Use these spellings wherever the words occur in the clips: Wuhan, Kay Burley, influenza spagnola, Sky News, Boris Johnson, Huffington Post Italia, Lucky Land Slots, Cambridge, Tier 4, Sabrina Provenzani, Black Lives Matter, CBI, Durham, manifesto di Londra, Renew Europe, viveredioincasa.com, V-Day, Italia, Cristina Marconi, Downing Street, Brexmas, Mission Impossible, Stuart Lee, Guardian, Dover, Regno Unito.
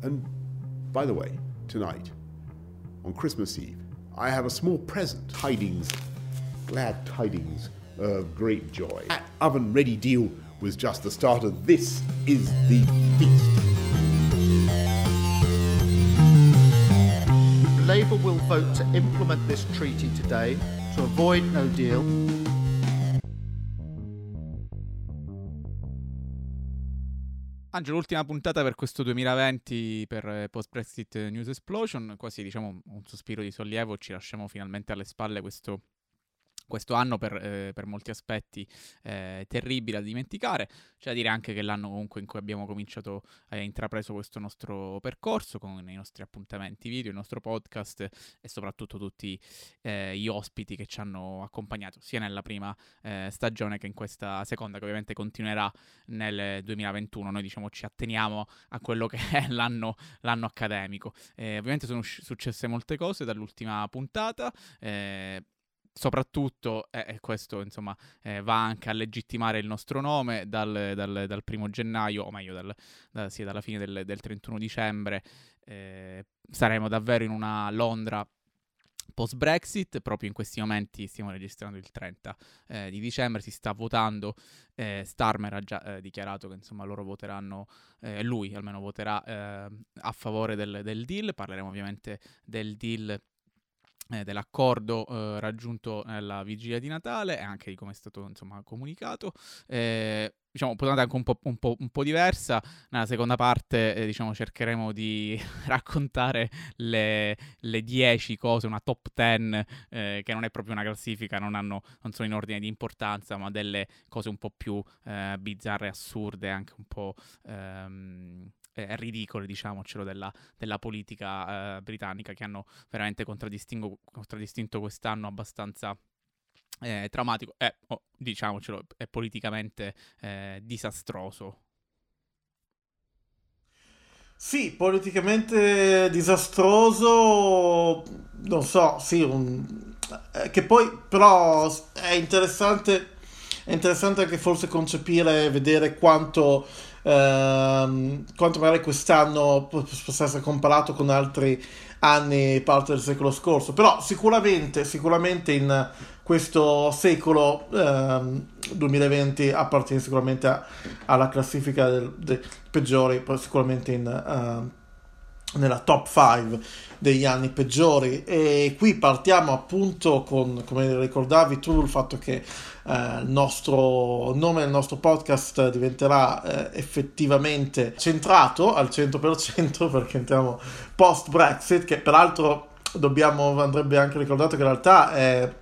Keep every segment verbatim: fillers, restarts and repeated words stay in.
And by the way, tonight, on Christmas Eve, I have a small present, tidings, glad tidings of great joy. That oven-ready deal was just the starter. This is the feast. Labour will vote to implement this treaty today to avoid no deal. Angelo, l'ultima puntata per questo duemilaventi per Post Brexit News Explosion, quasi diciamo un sospiro di sollievo, ci lasciamo finalmente alle spalle questo Questo anno per, eh, per molti aspetti eh, terribile da dimenticare. C'è da dire anche che l'anno comunque in cui abbiamo cominciato a eh, intrapreso questo nostro percorso con i nostri appuntamenti video, il nostro podcast e soprattutto tutti eh, gli ospiti che ci hanno accompagnato sia nella prima eh, stagione che in questa seconda, che ovviamente continuerà nel duemilaventuno. Noi diciamo ci atteniamo a quello che è l'anno, l'anno accademico. Eh, ovviamente sono usc- successe molte cose dall'ultima puntata. Eh, Soprattutto, e eh, questo insomma eh, va anche a legittimare il nostro nome, dal, dal, dal primo gennaio, o meglio dal, da, sì, dalla fine del, del trentuno dicembre, eh, saremo davvero in una Londra post-Brexit. Proprio in questi momenti, stiamo registrando il trenta eh, di dicembre, si sta votando, eh, Starmer ha già eh, dichiarato che insomma loro voteranno, eh, lui almeno voterà eh, a favore del, del deal. Parleremo ovviamente del deal, dell'accordo eh, raggiunto nella vigilia di Natale e anche di come è stato insomma comunicato. Eh, diciamo puntata anche un po', un po', un po' diversa. Nella seconda parte eh, diciamo cercheremo di raccontare le, le dieci cose, una top ten eh, che non è proprio una classifica, non, hanno, non sono in ordine di importanza, ma delle cose un po' più eh, bizzarre, assurde, anche un po' ehm, ridicole, diciamocelo, della, della politica eh, britannica, che hanno veramente contraddistinto, contraddistinto quest'anno abbastanza eh, traumatico e, eh, oh, diciamocelo, è politicamente eh, disastroso. Sì, politicamente disastroso, non so, sì, un... che poi però è interessante, è interessante anche forse concepire e vedere quanto... Uh, quanto magari quest'anno possa essere comparato con altri anni, parte del secolo scorso, però sicuramente, sicuramente in questo secolo uh, duemilaventi appartiene sicuramente a, alla classifica del, dei peggiori, sicuramente in, uh, nella top cinque degli anni peggiori. E qui partiamo appunto con, come ricordavi tu, il fatto che Uh, il nostro nome del nostro podcast diventerà uh, effettivamente centrato al cento per cento, perché entriamo post Brexit, che peraltro dobbiamo, andrebbe anche ricordato che in realtà, eh,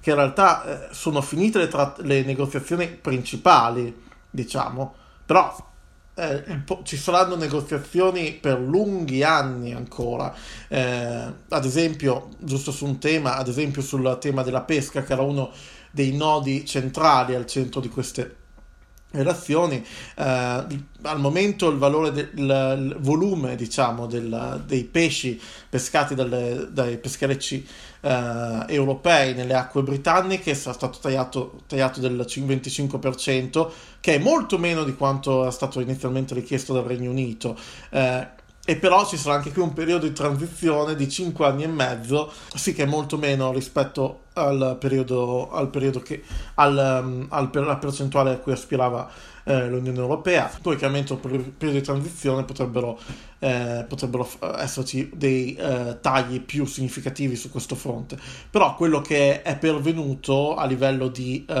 che in realtà eh, sono finite le, tra- le negoziazioni principali, diciamo, però eh, po- ci saranno negoziazioni per lunghi anni ancora, eh, ad esempio giusto su un tema, ad esempio sul tema della pesca, che era uno dei nodi centrali al centro di queste relazioni. Eh, al momento il valore del il volume, diciamo, del, dei pesci pescati dalle, dai pescherecci eh, europei nelle acque britanniche è stato tagliato, tagliato del venticinque per cento, che è molto meno di quanto era stato inizialmente richiesto dal Regno Unito. Eh, E però ci sarà anche qui un periodo di transizione di cinque anni e mezzo, sì, che è molto meno rispetto al periodo, al periodo che al, al, alla percentuale a cui aspirava eh, l'Unione Europea. Poi chiaramente per il periodo di transizione potrebbero, eh, potrebbero esserci dei eh, tagli più significativi su questo fronte. Però quello che è pervenuto a livello di, eh,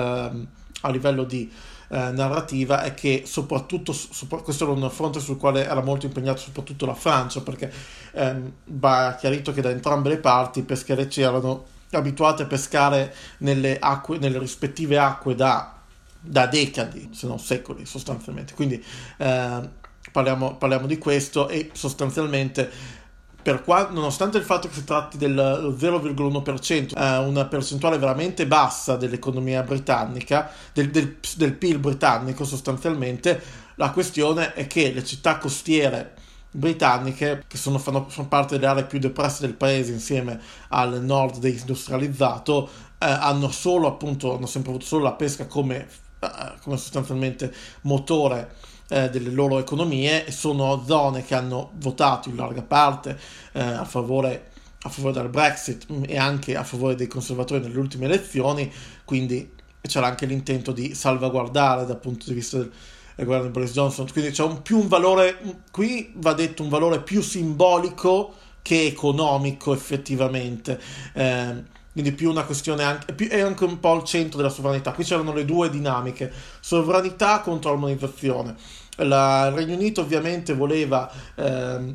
a livello di Eh, narrativa è che soprattutto sopra, questo era un fronte sul quale era molto impegnato soprattutto la Francia, perché ehm, va chiarito che da entrambe le parti i pescherecci erano abituati a pescare nelle acque, nelle rispettive acque da, da decadi, se non secoli sostanzialmente, quindi ehm, parliamo, parliamo di questo. E sostanzialmente, per qua, nonostante il fatto che si tratti del zero virgola uno per cento, eh, una percentuale veramente bassa dell'economia britannica, del, del, del P I L britannico sostanzialmente, la questione è che le città costiere britanniche, che sono, fanno, sono parte delle aree più depresse del paese insieme al nord deindustrializzato, eh, hanno solo appunto, hanno sempre avuto solo la pesca come, eh, come sostanzialmente motore eh, delle loro economie, e sono zone che hanno votato in larga parte eh, a favore, a favore del Brexit e anche a favore dei conservatori nelle ultime elezioni, quindi c'era anche l'intento di salvaguardare dal punto di vista del governo di Boris Johnson. Quindi c'è un più un valore, qui va detto un valore più simbolico che economico effettivamente, eh, quindi più una questione anche, più, è anche un po' il centro della sovranità. Qui c'erano le due dinamiche, sovranità contro armonizzazione. La, il Regno Unito ovviamente voleva eh,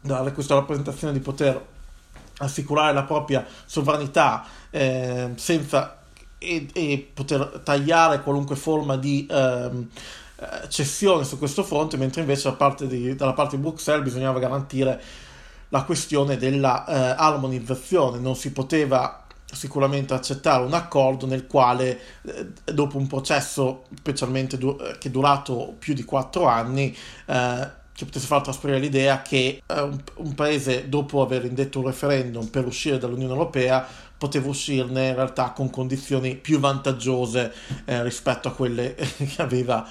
dare questa rappresentazione di poter assicurare la propria sovranità eh, senza e, e poter tagliare qualunque forma di eh, cessione su questo fronte, mentre invece da parte di, dalla parte di Bruxelles bisognava garantire la questione della eh, armonizzazione. Non si poteva sicuramente accettare un accordo nel quale eh, dopo un processo specialmente du- che è durato più di quattro anni eh, che potesse far trasparire l'idea che eh, un, un paese, dopo aver indetto un referendum per uscire dall'Unione Europea, poteva uscirne in realtà con condizioni più vantaggiose eh, rispetto a quelle che aveva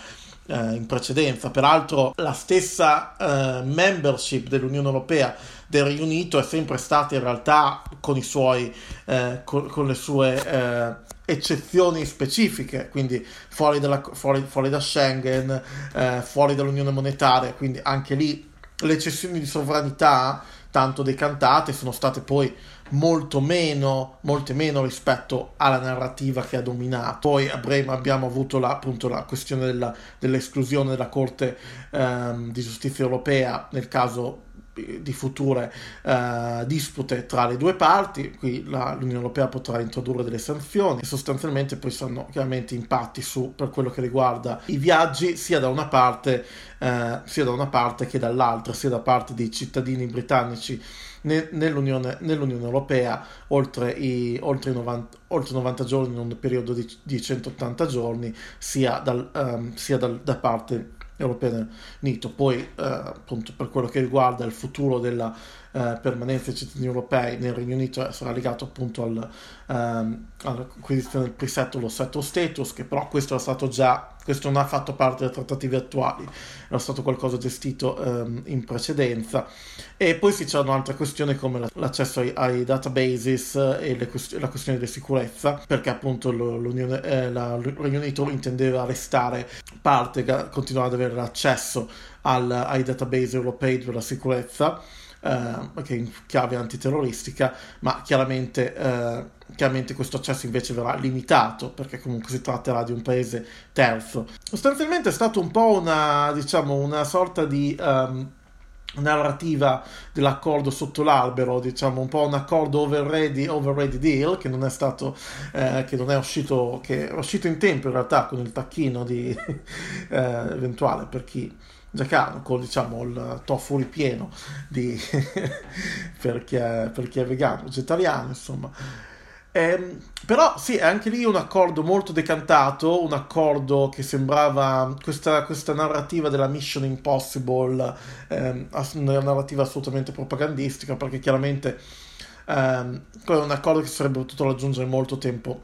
eh, in precedenza. Peraltro la stessa eh, membership dell'Unione Europea del Regno Unito è sempre stata in realtà, con i suoi eh, con, con le sue eh, eccezioni specifiche, quindi fuori, dalla, fuori, fuori da Schengen, eh, fuori dall'unione monetaria, quindi anche lì le cessioni di sovranità tanto decantate sono state poi molto meno, molte meno rispetto alla narrativa che ha dominato. Poi a Brema abbiamo avuto la, appunto la questione della, dell'esclusione della Corte ehm, di Giustizia Europea nel caso di future uh, dispute tra le due parti. Qui la, l'Unione Europea potrà introdurre delle sanzioni e sostanzialmente poi saranno chiaramente impatti su, per quello che riguarda i viaggi, sia da una parte uh, sia da una parte che dall'altra, sia da parte dei cittadini britannici ne, nell'Unione, nell'Unione Europea oltre i oltre i novanta, oltre novanta giorni in un periodo di, di centottanta giorni, sia, dal, um, sia dal, da parte Europeo Unito. Poi eh, appunto per quello che riguarda il futuro della eh, permanenza dei cittadini europei nel Regno Unito, sarà legato appunto al, ehm, all'acquisizione del presetto dello settled status, che però questo era stato già questo non ha fatto parte delle trattative attuali, era stato qualcosa gestito ehm, in precedenza. E poi sì, c'erano altre questioni come la, l'accesso ai, ai databases e le quest- la questione della sicurezza, perché appunto l'Unione, eh, la, il Regno Unito intendeva restare parte, ga- continuare ad avere l'accesso al, ai database europei per la sicurezza, eh, che è in chiave antiterroristica, ma chiaramente, eh, chiaramente questo accesso invece verrà limitato, perché comunque si tratterà di un paese terzo. Sostanzialmente è stato un po' una, diciamo, una sorta di um, narrativa dell'accordo sotto l'albero, diciamo un po' un accordo overready, overready deal, che non è stato eh, che non è uscito che è uscito in tempo in realtà, con il tacchino di eh, eventuale per chi giacano, con diciamo il tofu ripieno di per, chi è, per chi è vegano, vegetariano, insomma. Eh, però sì, è anche lì un accordo molto decantato, un accordo che sembrava questa, questa narrativa della Mission Impossible, ehm, una narrativa assolutamente propagandistica, perché chiaramente ehm, è un accordo che sarebbe potuto raggiungere molto tempo,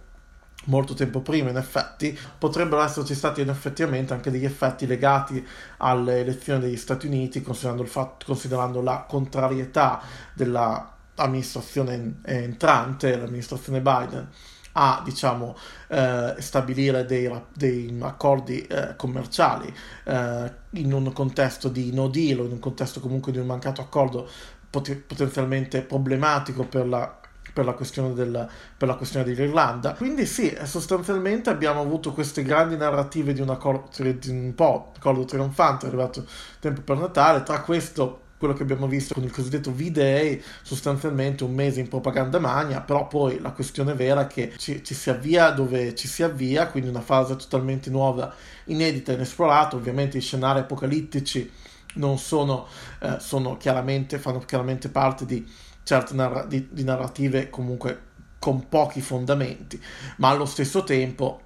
molto tempo prima. In effetti potrebbero esserci stati effettivamente anche degli effetti legati alle elezioni degli Stati Uniti, considerando, il fatto, considerando la contrarietà della amministrazione entrante, l'amministrazione Biden, a diciamo eh, stabilire dei, dei accordi eh, commerciali eh, in un contesto di no deal, o in un contesto comunque di un mancato accordo pot- potenzialmente problematico per la, per la questione del, per la questione dell'Irlanda. Quindi sì, sostanzialmente abbiamo avuto queste grandi narrative di un accordo, di un po' accordo trionfante arrivato tempo per Natale, tra questo quello che abbiamo visto con il cosiddetto V-Day, sostanzialmente un mese in propaganda magna, però poi la questione vera è che ci, ci si avvia dove ci si avvia, quindi una fase totalmente nuova, inedita, inesplorata. Ovviamente i scenari apocalittici non sono, eh, sono chiaramente, fanno chiaramente parte di certe narra- di, di narrative comunque con pochi fondamenti, ma allo stesso tempo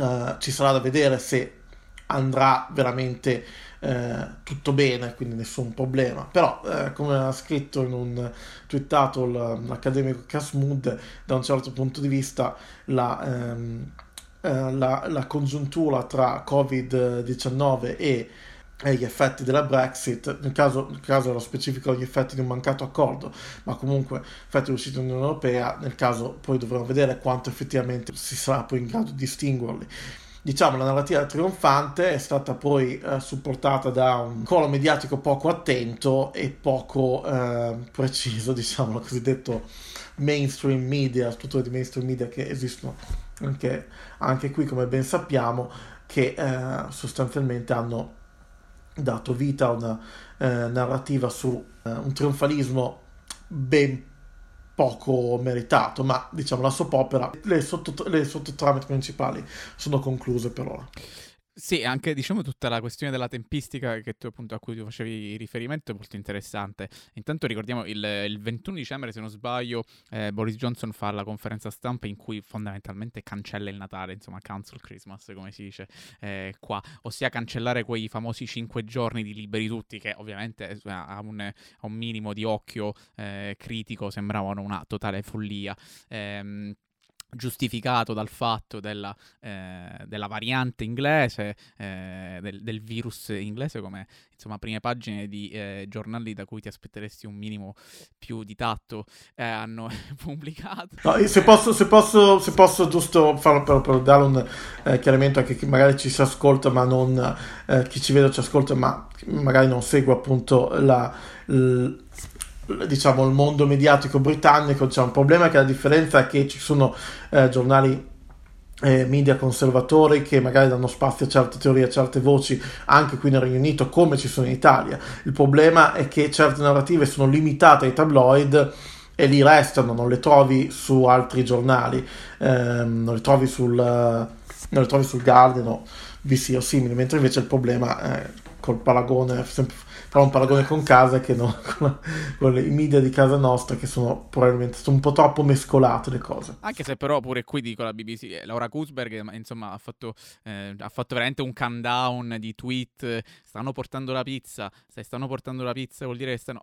eh, ci sarà da vedere se andrà veramente eh, tutto bene, quindi nessun problema. Però eh, come ha scritto in un twittato l'accademico Casmud, da un certo punto di vista la, ehm, eh, la, la congiuntura tra covid diciannove e gli effetti della Brexit, nel caso, nel caso nello specifico gli effetti di un mancato accordo, ma comunque effetti dell'uscita dell'Unione Europea. Nel caso poi dovremo vedere quanto effettivamente si sarà poi in grado di distinguerli. Diciamo, la narrativa trionfante è stata poi eh, supportata da un colo mediatico poco attento e poco eh, preciso, diciamo, il cosiddetto mainstream media, strutture di mainstream media che esistono anche, anche qui, come ben sappiamo, che eh, sostanzialmente hanno dato vita a una eh, narrativa su eh, un trionfalismo ben poco meritato, ma diciamo la soap opera, le, sottot- le sottotrame principali sono concluse per ora. Sì, anche diciamo tutta la questione della tempistica che tu, appunto, a cui tu facevi riferimento è molto interessante. Intanto ricordiamo il, il ventuno dicembre, se non sbaglio, eh, Boris Johnson fa la conferenza stampa in cui fondamentalmente cancella il Natale, insomma cancel Christmas come si dice eh, qua, ossia cancellare quei famosi cinque giorni di liberi tutti che ovviamente a un, a un minimo di occhio eh, critico sembravano una totale follia. Ehm giustificato dal fatto della, eh, della variante inglese, eh, del, del virus inglese, come insomma prime pagine di eh, giornali da cui ti aspetteresti un minimo più di tatto eh, hanno pubblicato. No, se, posso, se, posso, se posso giusto farlo per, per dare un eh, chiarimento anche chi magari ci si ascolta ma non eh, chi ci vede o ci ascolta ma magari non segue appunto la... L... diciamo il mondo mediatico britannico, c'è un problema che la differenza è che ci sono eh, giornali eh, media conservatori che magari danno spazio a certe teorie, a certe voci anche qui nel Regno Unito, come ci sono in Italia. Il problema è che certe narrative sono limitate ai tabloid e lì restano, non le trovi su altri giornali, ehm, non le trovi sul non le trovi sul Guardian o V C o simili, mentre invece il problema eh, col paragone sempre un paragone con casa, che no, con, con i media di casa nostra, che sono probabilmente sono un po' troppo mescolate le cose. Anche se però pure qui dico la B B C, Laura Kuenssberg insomma ha fatto, eh, ha fatto veramente un countdown di tweet, stanno portando la pizza, se stanno portando la pizza vuol dire che stanno...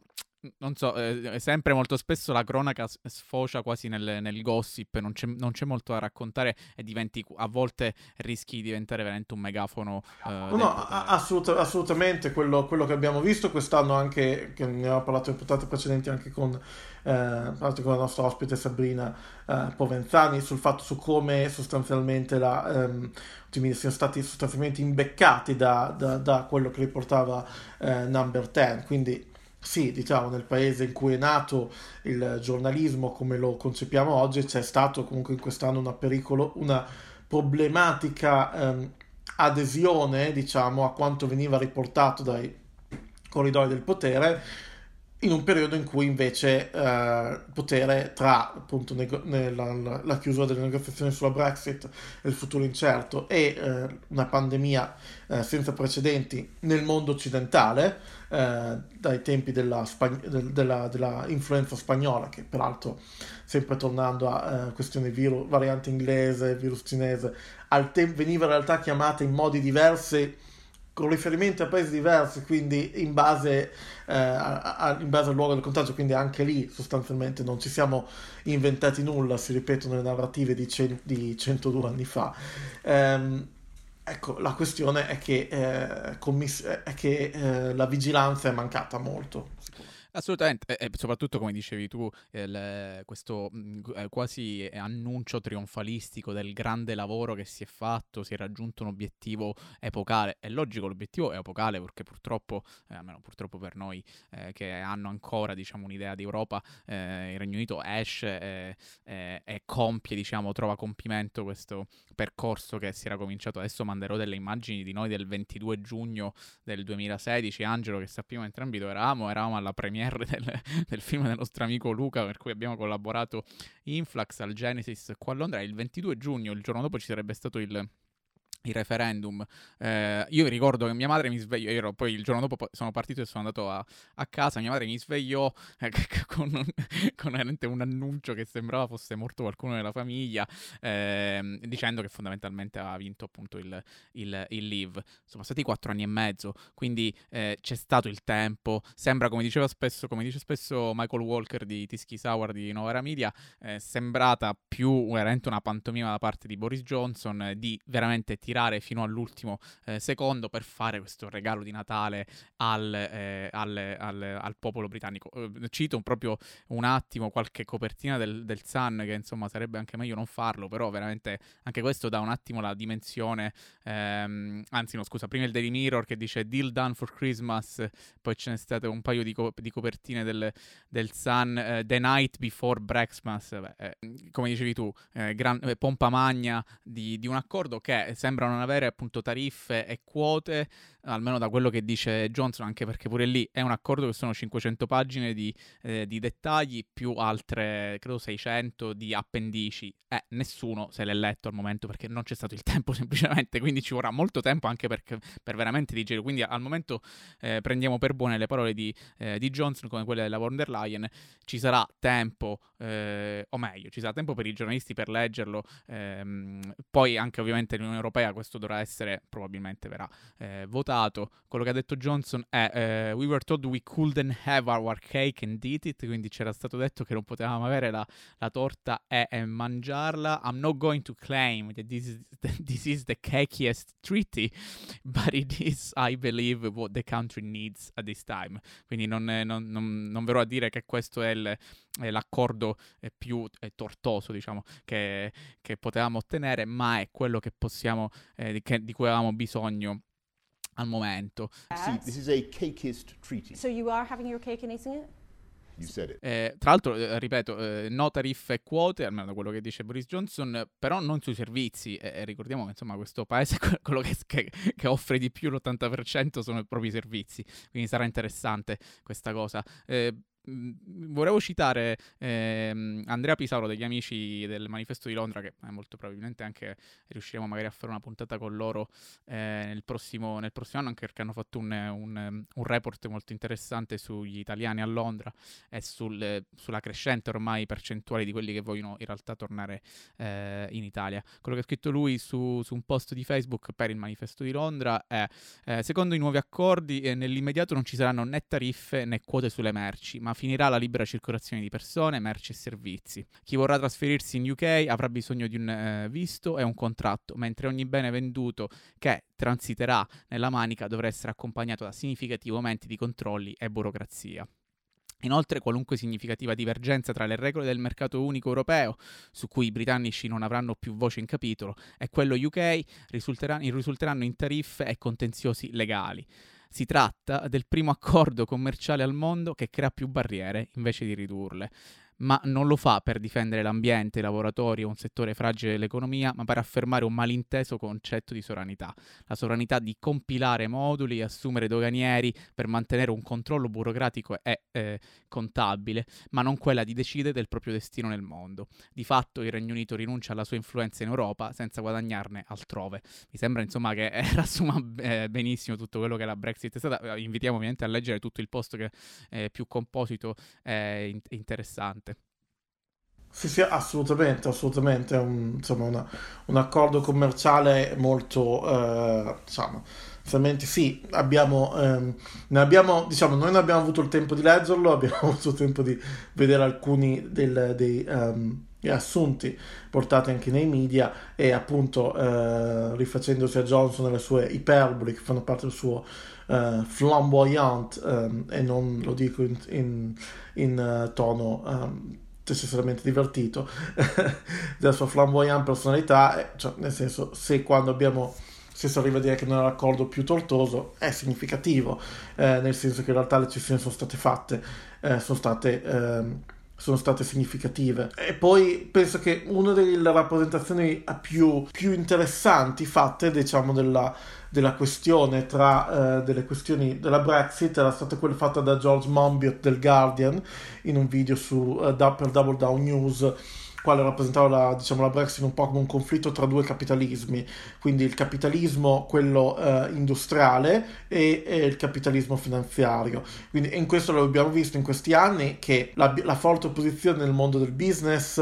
Non so, eh, sempre molto spesso la cronaca sfocia quasi nel, nel gossip, non c'è, non c'è molto da raccontare e diventi, a volte rischi di diventare veramente un megafono. Eh, no, no assoluta, assolutamente, quello, quello che abbiamo visto quest'anno anche, che ne abbiamo parlato in puntate precedenti anche con, eh, con la nostra ospite Sabrina eh, Provenzani, sul fatto su come sostanzialmente la... Ehm, siano stati sostanzialmente imbeccati da, da, da quello che riportava eh, Number Ten, quindi... Sì, diciamo, nel paese in cui è nato il giornalismo come lo concepiamo oggi c'è stato comunque in quest'anno una pericolo, una problematica ehm, adesione, diciamo, a quanto veniva riportato dai corridoi del potere, in un periodo in cui invece eh, il potere, tra appunto nego- nella, la, la chiusura delle negoziazioni sulla Brexit e il futuro incerto e eh, una pandemia eh, senza precedenti nel mondo occidentale, eh, dai tempi della, Spag- del, della, della influenza spagnola, che peraltro, sempre tornando a eh, questioni virus, variante inglese, virus cinese, al te- veniva in realtà chiamata in modi diversi con riferimento a paesi diversi, quindi in base, eh, a, a, in base al luogo del contagio, quindi anche lì sostanzialmente non ci siamo inventati nulla, si ripetono le narrative di, cent- di centodue anni fa. Ehm, ecco, la questione è che, eh, commiss- è che eh, la vigilanza è mancata molto. Assolutamente, e soprattutto come dicevi tu, il, questo mh, quasi annuncio trionfalistico del grande lavoro che si è fatto, si è raggiunto un obiettivo epocale. È logico, l'obiettivo è epocale perché purtroppo, eh, almeno purtroppo per noi eh, che hanno ancora diciamo un'idea di Europa, eh, il Regno Unito esce e, e, e compie, diciamo, trova compimento questo percorso che si era cominciato. Adesso manderò delle immagini di noi del ventidue giugno del duemilasedici, Angelo, che sappiamo entrambi dove eravamo, eravamo alla premiere Del, del film del nostro amico Luca, per cui abbiamo collaborato Influx al Genesis qua a Londra. Il ventidue giugno, il giorno dopo, ci sarebbe stato il il referendum. Eh, io ricordo che mia madre mi svegliò, io ero, poi il giorno dopo sono partito e sono andato a, a casa, mia madre mi svegliò eh, con, un, con un annuncio che sembrava fosse morto qualcuno della famiglia, eh, dicendo che fondamentalmente aveva vinto appunto il, il, il Leave. Sono stati quattro anni e mezzo, quindi eh, c'è stato il tempo, sembra, come diceva spesso, come dice spesso Michael Walker di Tisky Sour di Novara Media, eh, sembrata più veramente una pantomima da parte di Boris Johnson, eh, di veramente tirare fino all'ultimo eh, secondo per fare questo regalo di Natale al, eh, al, al, al popolo britannico. Cito proprio un attimo qualche copertina del, del Sun, che insomma sarebbe anche meglio non farlo, però veramente anche questo dà un attimo la dimensione, ehm, anzi no scusa, prima il Daily Mirror che dice "Deal done for Christmas", poi ce ne state un paio di, co- di copertine del, del Sun, eh, "The night before Brexmas", eh, come dicevi tu, eh, gran, eh, pompa magna di, di un accordo che sembra non avere appunto tariffe e quote, almeno da quello che dice Johnson, anche perché pure lì è un accordo che sono cinquecento pagine di, eh, di dettagli più altre, credo seicento di appendici. Eh, nessuno se l'è letto al momento perché non c'è stato il tempo semplicemente, quindi ci vorrà molto tempo anche per, per veramente digerire. Quindi al momento eh, prendiamo per buone le parole di, eh, di Johnson come quelle della von der Leyen. Ci sarà tempo, eh, o meglio, ci sarà tempo per i giornalisti per leggerlo, ehm, poi anche ovviamente l'Unione Europea, questo dovrà essere, probabilmente verrà eh, votato. Quello che ha detto Johnson è eh, "We were told we couldn't have our cake and eat it", quindi c'era stato detto che non potevamo avere la, la torta e, e mangiarla. "I'm not going to claim that this is, that this is the cakiest treaty, but it is, I believe, what the country needs at this time". Quindi non, non, non, non verrò a dire che questo è, il, è l'accordo più è tortoso, diciamo, che, che potevamo ottenere, ma è quello che possiamo Eh, di, che, di cui avevamo bisogno al momento. See, this is a cakeist treaty. So you are having your cake and eating it? You said it. Eh, tra l'altro, eh, ripeto, eh, no tariffe e quote, almeno da quello che dice Boris Johnson, però non sui servizi. Eh, ricordiamo che insomma questo paese quello che, che, che offre di più, l'ottanta per cento sono i propri servizi, quindi sarà interessante questa cosa. Eh, Volevo citare ehm, Andrea Pisauro degli amici del manifesto di Londra, che molto probabilmente anche riusciremo magari a fare una puntata con loro eh, nel, prossimo, nel prossimo anno, anche perché hanno fatto un, un, un report molto interessante sugli italiani a Londra e sul, sulla crescente ormai percentuale di quelli che vogliono in realtà tornare eh, in Italia. Quello che ha scritto lui su, su un post di Facebook per il manifesto di Londra è eh, "Secondo i nuovi accordi eh, nell'immediato non ci saranno né tariffe né quote sulle merci, ma finirà la libera circolazione di persone, merci e servizi. Chi vorrà trasferirsi in U K avrà bisogno di un eh, visto e un contratto, mentre ogni bene venduto che transiterà nella Manica dovrà essere accompagnato da significativi aumenti di controlli e burocrazia. Inoltre, qualunque significativa divergenza tra le regole del mercato unico europeo, su cui i britannici non avranno più voce in capitolo, e quello U K risulteranno, risulteranno in tariffe e contenziosi legali. Si tratta del primo accordo commerciale al mondo che crea più barriere invece di ridurle, ma non lo fa per difendere l'ambiente, i lavoratori o un settore fragile dell'economia, ma per affermare un malinteso concetto di sovranità. La sovranità di compilare moduli e assumere doganieri per mantenere un controllo burocratico e eh, contabile, ma non quella di decidere del proprio destino nel mondo. Di fatto il Regno Unito rinuncia alla sua influenza in Europa senza guadagnarne altrove". Mi sembra insomma che eh, rassuma eh, benissimo tutto quello che la Brexit è stata. Invitiamo ovviamente a leggere tutto il post che è più composito e in- interessante. Sì, sì, assolutamente, assolutamente. È un, insomma, una, un accordo commerciale molto, eh, diciamo, veramente sì, abbiamo, ehm, ne abbiamo, diciamo, noi non abbiamo avuto il tempo di leggerlo, abbiamo avuto il tempo di vedere alcuni del, dei um, assunti portati anche nei media e appunto eh, rifacendosi a Johnson e le sue iperboli che fanno parte del suo Uh, flamboyant, um, e non lo dico in, in, in uh, tono um, necessariamente divertito della sua flamboyant personalità, cioè, nel senso, se quando abbiamo se si arriva a dire che non è l'accordo più tortoso è significativo, eh, nel senso che in realtà le cessioni sono state fatte, eh, sono state eh, sono state significative. E poi penso che una delle rappresentazioni più, più interessanti fatte, diciamo, della, della questione tra eh, delle questioni della Brexit era stata quella fatta da George Monbiot del Guardian in un video su, eh, da, per Double Down News quale rappresentava la, diciamo, la Brexit un po' come un conflitto tra due capitalismi, quindi il capitalismo quello eh, industriale e, e il capitalismo finanziario. Quindi in questo lo abbiamo visto in questi anni che la, la forte opposizione nel mondo del business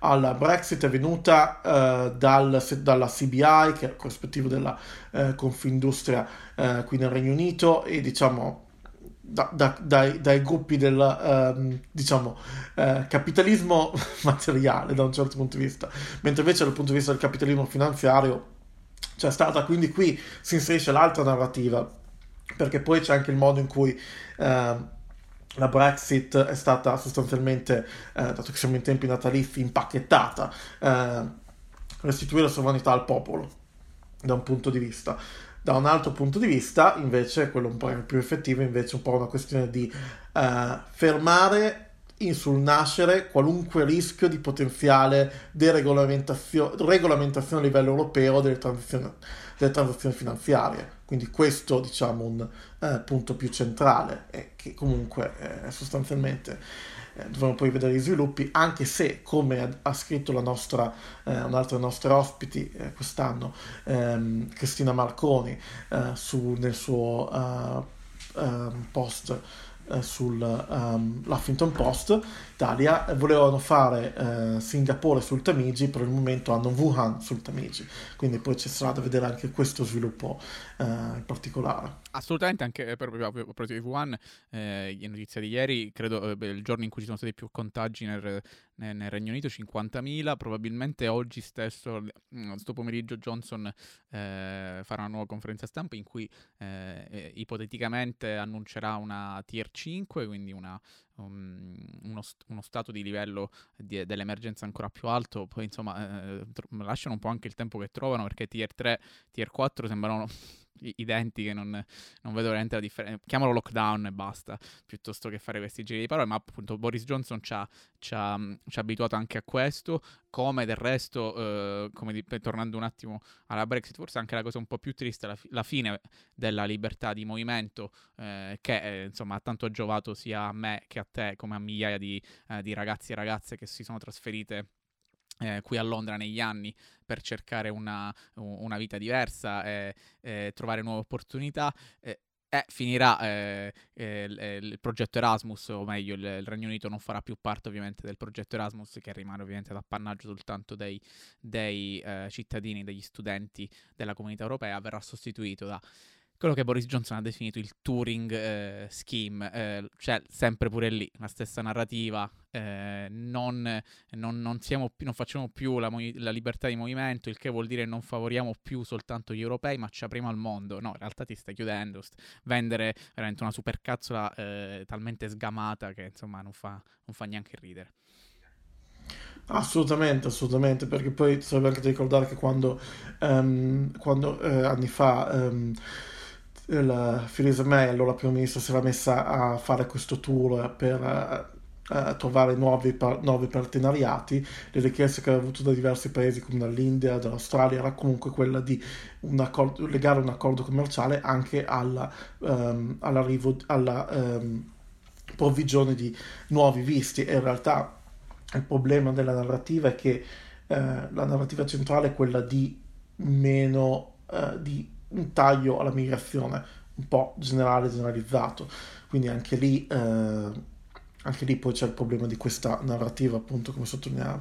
alla Brexit è venuta eh, dal, dalla C B I, che è il corrispettivo della eh, Confindustria eh, qui nel Regno Unito, e diciamo Da, da, dai, dai gruppi del ehm, diciamo eh, capitalismo materiale da un certo punto di vista, mentre invece dal punto di vista del capitalismo finanziario c'è stata, quindi qui si inserisce l'altra narrativa, perché poi c'è anche il modo in cui ehm, la Brexit è stata sostanzialmente, eh, dato che siamo in tempi natalizi, impacchettata, eh, restituire sovranità al popolo da un punto di vista. Da un altro punto di vista, invece, quello un po' più effettivo, invece, un po' una questione di uh, fermare in, sul nascere qualunque rischio di potenziale deregolamentazione regolamentazione a livello europeo delle transazioni, delle transazioni finanziarie. Quindi questo, diciamo, un uh, punto più centrale, e che comunque è sostanzialmente eh, dovremo poi vedere gli sviluppi, anche se, come ha scritto la nostra eh, un'altra dei nostri ospiti eh, quest'anno, ehm, Cristina Marconi, eh, su, nel suo uh, um, post eh, sul um, Huffington Post Italia, eh, volevano fare eh, Singapore sul Tamigi, per il momento hanno Wuhan sul Tamigi, quindi poi ci sarà da vedere anche questo sviluppo eh, in particolare. Assolutamente, anche per proposito di Wuhan, eh, in notizia di ieri, credo eh, il giorno in cui ci sono stati più contagi nel, nel, nel Regno Unito, cinquantamila, probabilmente oggi stesso, sto pomeriggio, Johnson eh, farà una nuova conferenza stampa in cui eh, ipoteticamente annuncerà una Tier cinque, quindi una... Um, uno, st- uno stato di livello di- dell'emergenza ancora più alto. Poi insomma eh, tro- lasciano un po' anche il tempo che trovano, perché Tier tre, Tier quattro sembrano identiche, non, non vedo veramente la differenza. Chiamalo lockdown e basta, piuttosto che fare questi giri di parole. Ma appunto Boris Johnson ci ha, ci ha, ci ha abituato anche a questo, come del resto eh, come di, tornando un attimo alla Brexit, forse anche la cosa un po' più triste, la, la fine della libertà di movimento, eh, che eh, insomma ha tanto giovato sia a me che a te, come a migliaia di, eh, di ragazzi e ragazze che si sono trasferite Eh, qui a Londra negli anni per cercare una, una vita diversa, eh, eh, trovare nuove opportunità. Eh, eh, finirà eh, eh, il, il progetto Erasmus, o meglio il, il Regno Unito non farà più parte ovviamente del progetto Erasmus, che rimane ovviamente l'appannaggio soltanto dei, dei eh, cittadini, degli studenti della comunità europea. Verrà sostituito da quello che Boris Johnson ha definito il Turing eh, Scheme, eh, cioè sempre pure lì la stessa narrativa, eh, non, non, non, siamo, non facciamo più la, la libertà di movimento, il che vuol dire non favoriamo più soltanto gli europei, ma ci apriamo al mondo. No, in realtà ti stai chiudendo, st- vendere veramente una supercazzola eh, talmente sgamata che insomma non fa, non fa neanche ridere. Assolutamente, assolutamente, perché poi serve anche ricordare che quando, um, quando eh, anni fa... Um, la Theresa May, allora primo ministro, si era messa a fare questo tour per uh, uh, trovare nuovi, par- nuovi partenariati. Le richieste che aveva avuto da diversi paesi come dall'India, dall'Australia, era comunque quella di un accordo, legare un accordo commerciale anche alla, um, all'arrivo, alla um, provvigione di nuovi visti. E in realtà il problema della narrativa è che uh, la narrativa centrale è quella di meno uh, di un taglio alla migrazione un po' generale, generalizzato, quindi anche lì, eh, anche lì poi c'è il problema di questa narrativa, appunto, come sottolineavo.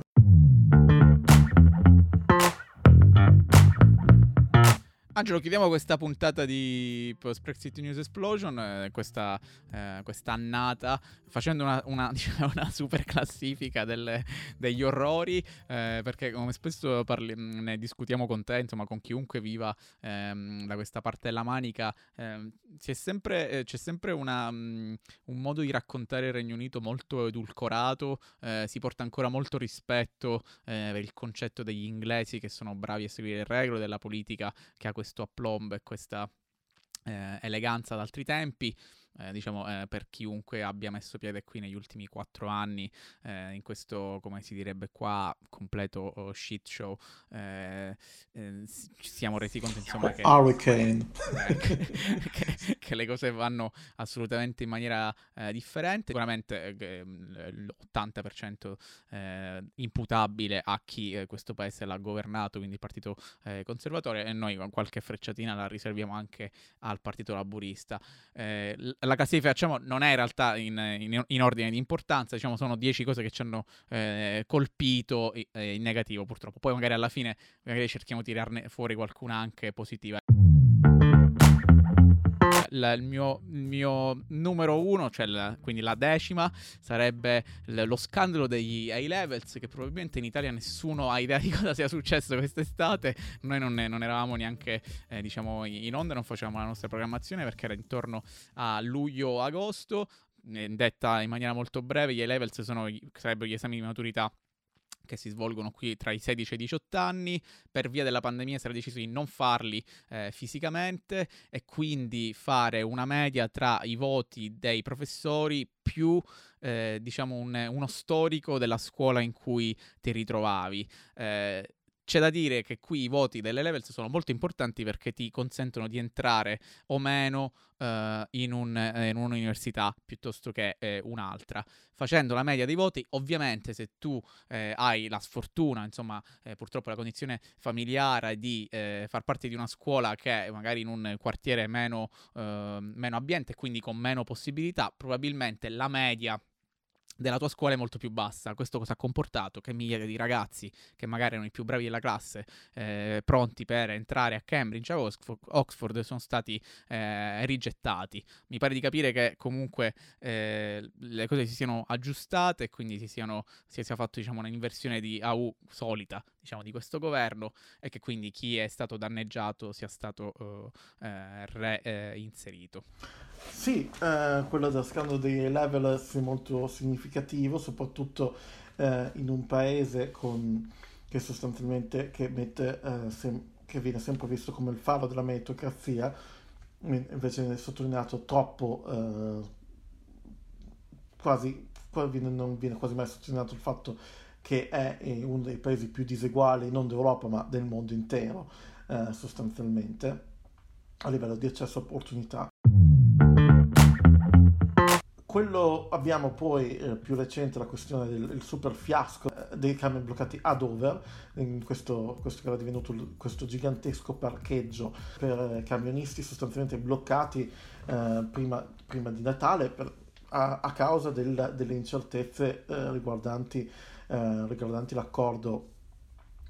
Angelo, chiudiamo questa puntata di Post Brexit News Explosion, eh, questa eh, annata, facendo una, una, una super classifica del, degli orrori, eh, perché come spesso parli, ne discutiamo con te, insomma con chiunque viva ehm, da questa parte della manica, eh, c'è sempre, eh, c'è sempre una, um, un modo di raccontare il Regno Unito molto edulcorato, eh, si porta ancora molto rispetto eh, per il concetto degli inglesi che sono bravi a seguire le regole, della politica che ha questo questo aplomb e questa eh, eleganza ad altri tempi. eh, diciamo eh, per chiunque abbia messo piede qui negli ultimi quattro anni, eh, in questo, come si direbbe qua, completo oh, shit show, eh, eh, ci siamo resi conto, insomma, che, Hurricane. Eh, che, che, che le cose vanno assolutamente in maniera eh, differente. Sicuramente eh, l'ottanta per cento eh, imputabile a chi eh, questo paese l'ha governato, quindi il partito eh, conservatore, e noi con qualche frecciatina la riserviamo anche al partito laburista. Eh, la classifica, diciamo, non è in realtà in, in, in ordine di importanza, diciamo sono dieci cose che ci hanno eh, colpito eh, in negativo, purtroppo. Poi magari alla fine magari cerchiamo di tirarne fuori qualcuna anche positiva. La, il, mio, il mio numero uno, cioè la, quindi la decima, sarebbe l- lo scandalo degli A-Levels, che probabilmente in Italia nessuno ha idea di cosa sia successo quest'estate. Noi non, ne, non eravamo neanche eh, diciamo in onda, non facevamo la nostra programmazione perché era intorno a luglio-agosto. Detta in maniera molto breve, gli A-Levels sono, sarebbero gli esami di maturità che si svolgono qui tra i sedici e i diciotto anni. Per via della pandemia si era deciso di non farli eh, fisicamente e quindi fare una media tra i voti dei professori più eh, diciamo un, uno storico della scuola in cui ti ritrovavi. Eh, C'è da dire che qui i voti delle levels sono molto importanti perché ti consentono di entrare o meno eh, in, un, eh, in un'università piuttosto che eh, un'altra. Facendo la media dei voti, ovviamente se tu eh, hai la sfortuna, insomma eh, purtroppo la condizione familiare di eh, far parte di una scuola che è magari in un quartiere meno, eh, meno abbiente e quindi con meno possibilità, probabilmente la media della tua scuola è molto più bassa. Questo cosa ha comportato? Che migliaia di ragazzi che magari erano i più bravi della classe, eh, pronti per entrare a Cambridge, a Oxford, Oxford sono stati eh, rigettati. Mi pare di capire che comunque eh, le cose si siano aggiustate e quindi si siano si sia fatto, diciamo, un'inversione di A U solita, diciamo, di questo governo, e che quindi chi è stato danneggiato sia stato uh, eh, reinserito. Eh, Sì, eh, quello del scandalo dei levels è molto significativo, soprattutto eh, in un paese con, che sostanzialmente che, mette, eh, sem- che viene sempre visto come il faro della meritocrazia, invece è sottolineato troppo, eh, quasi, quasi non viene quasi mai sottolineato il fatto che è uno dei paesi più diseguali, non d'Europa ma del mondo intero, eh, sostanzialmente, a livello di accesso a opportunità. Quello abbiamo poi eh, più recente la questione del, del super fiasco eh, dei camion bloccati a Dover, in questo, questo che era divenuto questo gigantesco parcheggio per eh, camionisti sostanzialmente bloccati eh, prima, prima di Natale per, a, a causa del, delle incertezze eh, riguardanti, eh, riguardanti l'accordo,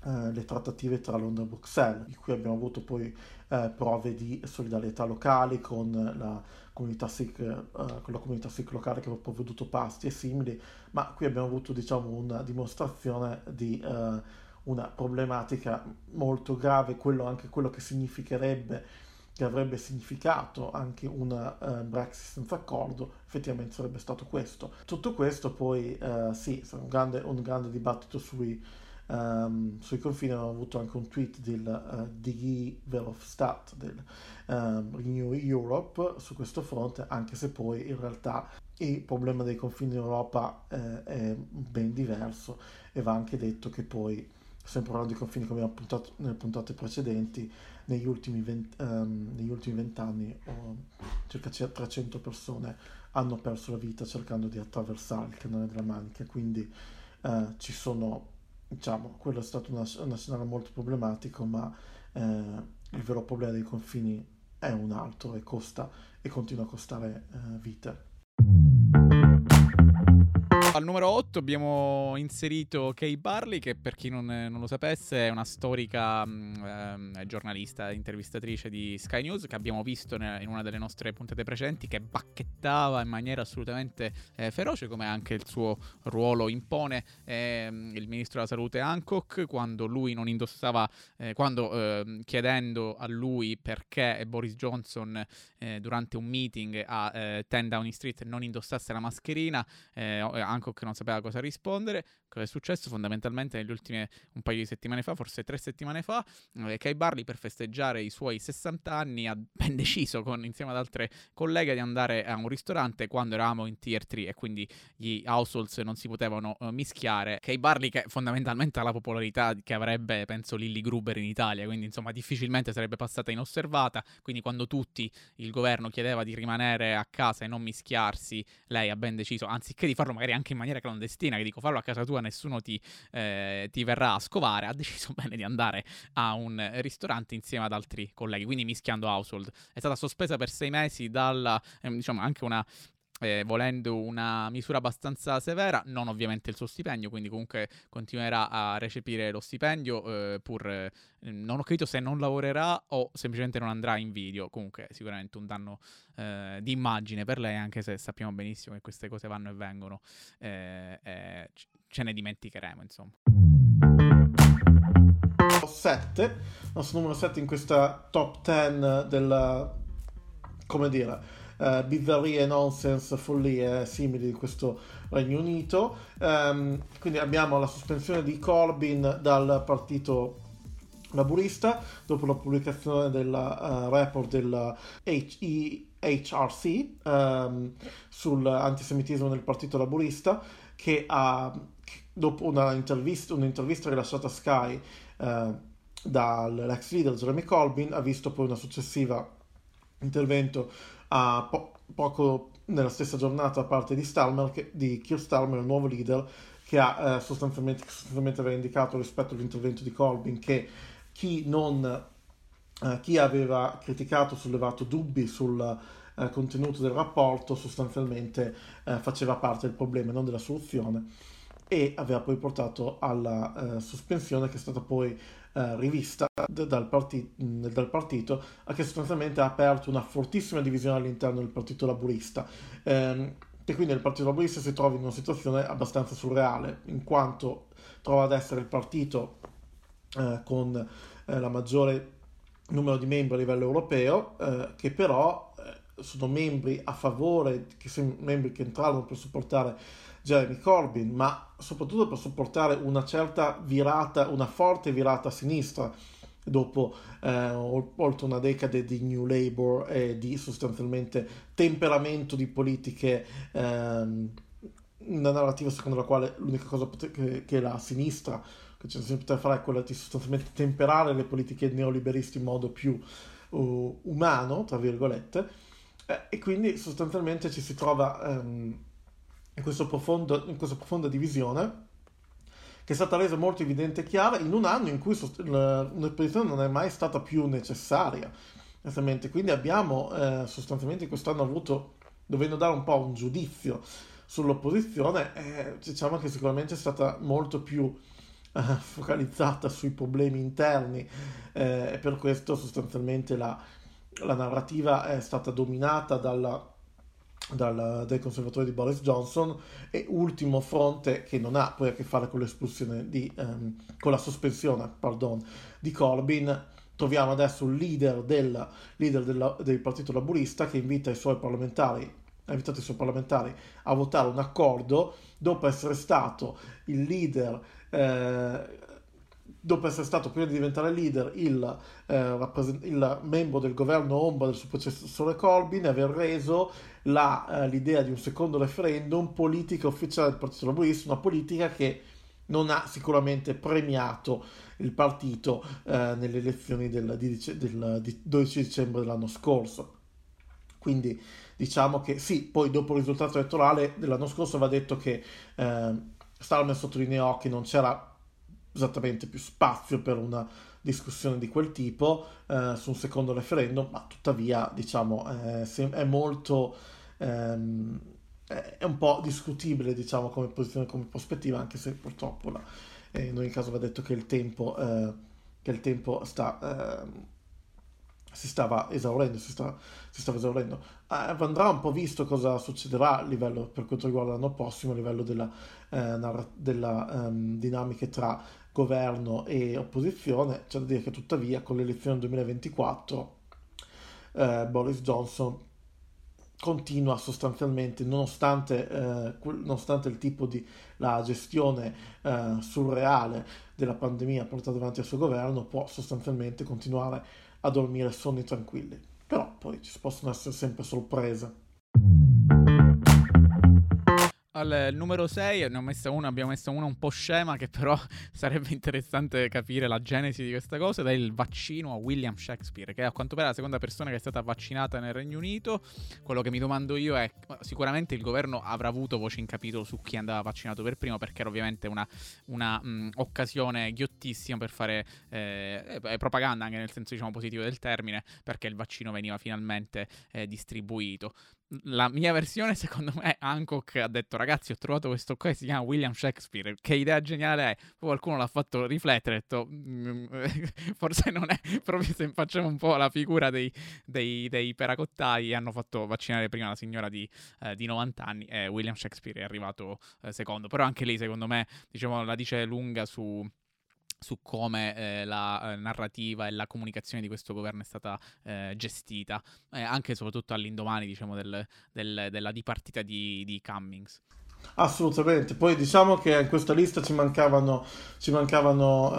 eh, le trattative tra Londra e Bruxelles, di cui abbiamo avuto poi eh, prove di solidarietà locali con la comunità Sikh, eh, con la comunità Sikh locale che aveva provveduto pasti e simili, ma qui abbiamo avuto, diciamo, una dimostrazione di eh, una problematica molto grave, quello anche quello che significherebbe, che avrebbe significato anche una eh, Brexit senza accordo, effettivamente sarebbe stato questo. Tutto questo poi eh, sì, un grande, un grande dibattito sui, Um, sui confini. Abbiamo avuto anche un tweet del, uh, di Verhofstadt del um, Renew Europe su questo fronte, anche se poi in realtà il problema dei confini in Europa eh, è ben diverso, e va anche detto che poi, sempre parlando di confini come abbiamo puntato nelle puntate precedenti, negli ultimi vent'anni um, oh, circa trecento persone hanno perso la vita cercando di attraversare il canale della Manica, quindi uh, ci sono, diciamo, quello è stato una, una scenario molto problematico, ma eh, il vero problema dei confini è un altro e costa e continua a costare eh, vite. Al numero otto abbiamo inserito Kay Burley, che per chi non, non lo sapesse è una storica ehm, giornalista, intervistatrice di Sky News, che abbiamo visto ne- in una delle nostre puntate precedenti, che bacchettava in maniera assolutamente eh, feroce, come anche il suo ruolo impone, ehm, il ministro della salute Hancock, quando lui non indossava, eh, quando ehm, chiedendo a lui perché Boris Johnson eh, durante un meeting a eh, Ten Downing Street non indossasse la mascherina, eh, Hancock non sapeva cosa rispondere. Cosa è successo fondamentalmente negli ultimi un paio di settimane fa, forse tre settimane fa, eh, Kay Burley per festeggiare i suoi sessanta anni ha ben deciso con, insieme ad altre colleghe, di andare a un ristorante quando eravamo in Tier tre e quindi gli households non si potevano eh, mischiare. Kay Burley che fondamentalmente ha la popolarità che avrebbe, penso, Lilly Gruber in Italia, quindi insomma difficilmente sarebbe passata inosservata, quindi quando tutti il governo chiedeva di rimanere a casa e non mischiarsi, lei ha ben deciso, anziché di farlo magari anche in maniera clandestina, che dico farlo a casa tua nessuno ti, eh, ti verrà a scovare, ha deciso bene di andare a un ristorante insieme ad altri colleghi, quindi mischiando household. È stata sospesa per sei mesi dalla, eh, diciamo anche una... Eh, volendo una misura abbastanza severa, non ovviamente il suo stipendio, quindi comunque continuerà a recepire lo stipendio, eh, pur eh, non ho capito se non lavorerà o semplicemente non andrà in video. Comunque sicuramente un danno eh, di immagine per lei, anche se sappiamo benissimo che queste cose vanno e vengono, eh, eh, ce ne dimenticheremo insomma. Sette, il nostro numero sette in questa top dieci della, come dire, Uh, bizzarrie, nonsense, follie simili di questo Regno Unito. Um, quindi abbiamo la sospensione di Corbyn dal partito laburista dopo la pubblicazione del uh, report del H E H R C um, sull'antisemitismo nel partito laburista, che ha, dopo una intervista, un'intervista rilasciata a Sky uh, dall'ex leader Jeremy Corbyn, ha visto poi una successiva intervento a po- poco nella stessa giornata da parte di Starmer, che, di Keir Starmer, il nuovo leader, che ha eh, sostanzialmente, sostanzialmente aveva indicato rispetto all'intervento di Corbyn che chi, non, eh, chi aveva criticato, sollevato dubbi sul eh, contenuto del rapporto sostanzialmente eh, faceva parte del problema, non della soluzione, e aveva poi portato alla eh, sospensione che è stata poi Uh, rivista d- dal, parti- dal partito, che sostanzialmente ha aperto una fortissima divisione all'interno del partito laburista, ehm, e quindi il partito laburista si trova in una situazione abbastanza surreale, in quanto trova ad essere il partito eh, con eh, la maggiore numero di membri a livello europeo, eh, che però eh, sono membri a favore, che sono membri che entrarono per supportare Jeremy Corbyn, ma soprattutto per supportare una certa virata, una forte virata a sinistra dopo eh, oltre una decade di New Labour e di sostanzialmente temperamento di politiche, ehm, una narrativa secondo la quale l'unica cosa pote- che, che la sinistra che ci si poteva fare è quella di sostanzialmente temperare le politiche neoliberiste in modo più uh, umano, tra virgolette, eh, e quindi sostanzialmente ci si trova ehm, In, questo profondo, in questa profonda divisione, che è stata resa molto evidente e chiara in un anno in cui sost- l'opposizione non è mai stata più necessaria. Esattamente. Quindi abbiamo eh, sostanzialmente quest'anno avuto, dovendo dare un po' un giudizio sull'opposizione, eh, diciamo che sicuramente è stata molto più eh, focalizzata sui problemi interni, eh, e per questo sostanzialmente la, la narrativa è stata dominata dalla Dal, dai conservatori di Boris Johnson, e ultimo fronte che non ha poi a che fare con l'espulsione di, ehm, con la sospensione pardon, di Corbyn, troviamo adesso il leader del, leader del, del partito laburista che invita i suoi parlamentari ha invitato i suoi parlamentari a votare un accordo dopo essere stato il leader eh, dopo essere stato, prima di diventare leader, il, eh, rappresent- il membro del governo ombra del suo predecessore Corbyn, aver reso la, eh, l'idea di un secondo referendum politica ufficiale del partito laburista, una politica che non ha sicuramente premiato il partito eh, nelle elezioni del, di dice- del di dodici dicembre dell'anno scorso. Quindi diciamo che sì, poi dopo il risultato elettorale dell'anno scorso va detto che eh, Starmer sottolineò che non c'era esattamente più spazio per una discussione di quel tipo eh, su un secondo referendum, ma tuttavia diciamo eh, se, è molto ehm, è un po' discutibile diciamo come posizione, come prospettiva, anche se purtroppo la, eh, in ogni caso va detto che il tempo eh, che il tempo sta eh, si stava esaurendo si, sta, si stava esaurendo eh, andrà un po' visto cosa succederà a livello, per quanto riguarda l'anno prossimo, a livello della, eh, narra- della ehm, dinamiche tra governo e opposizione. C'è da dire che tuttavia con l'elezione duemilaventiquattro eh, Boris Johnson continua sostanzialmente, nonostante, eh, nonostante il tipo di la gestione eh, surreale della pandemia portata avanti al suo governo, può sostanzialmente continuare a dormire sonni tranquilli. Però poi ci possono essere sempre sorprese. Al numero sei ne ho messa una, abbiamo messa una un po' scema, che però sarebbe interessante capire la genesi di questa cosa, ed è il vaccino a William Shakespeare, che è a quanto pare la seconda persona che è stata vaccinata nel Regno Unito. Quello che mi domando io è, sicuramente il governo avrà avuto voce in capitolo su chi andava vaccinato per primo, perché era ovviamente una, una mh, occasione ghiottissima per fare eh, propaganda, anche nel senso, diciamo, positivo del termine, perché il vaccino veniva finalmente eh, distribuito. La mia versione, secondo me, Hancock ha detto: ragazzi, ho trovato questo qua che si chiama William Shakespeare, che idea geniale è. Poi qualcuno l'ha fatto riflettere, ha detto forse non è proprio, se facciamo un po' la figura dei, dei, dei peracottai, e hanno fatto vaccinare prima la signora di, eh, di novanta anni, e William Shakespeare è arrivato eh, secondo. Però anche lì, secondo me, diciamo, la dice lunga su... su come eh, la eh, narrativa e la comunicazione di questo governo è stata eh, gestita, eh, anche e soprattutto all'indomani, diciamo, del, del, della dipartita di, di Cummings. Assolutamente. Poi diciamo che in questa lista ci mancavano, ci mancavano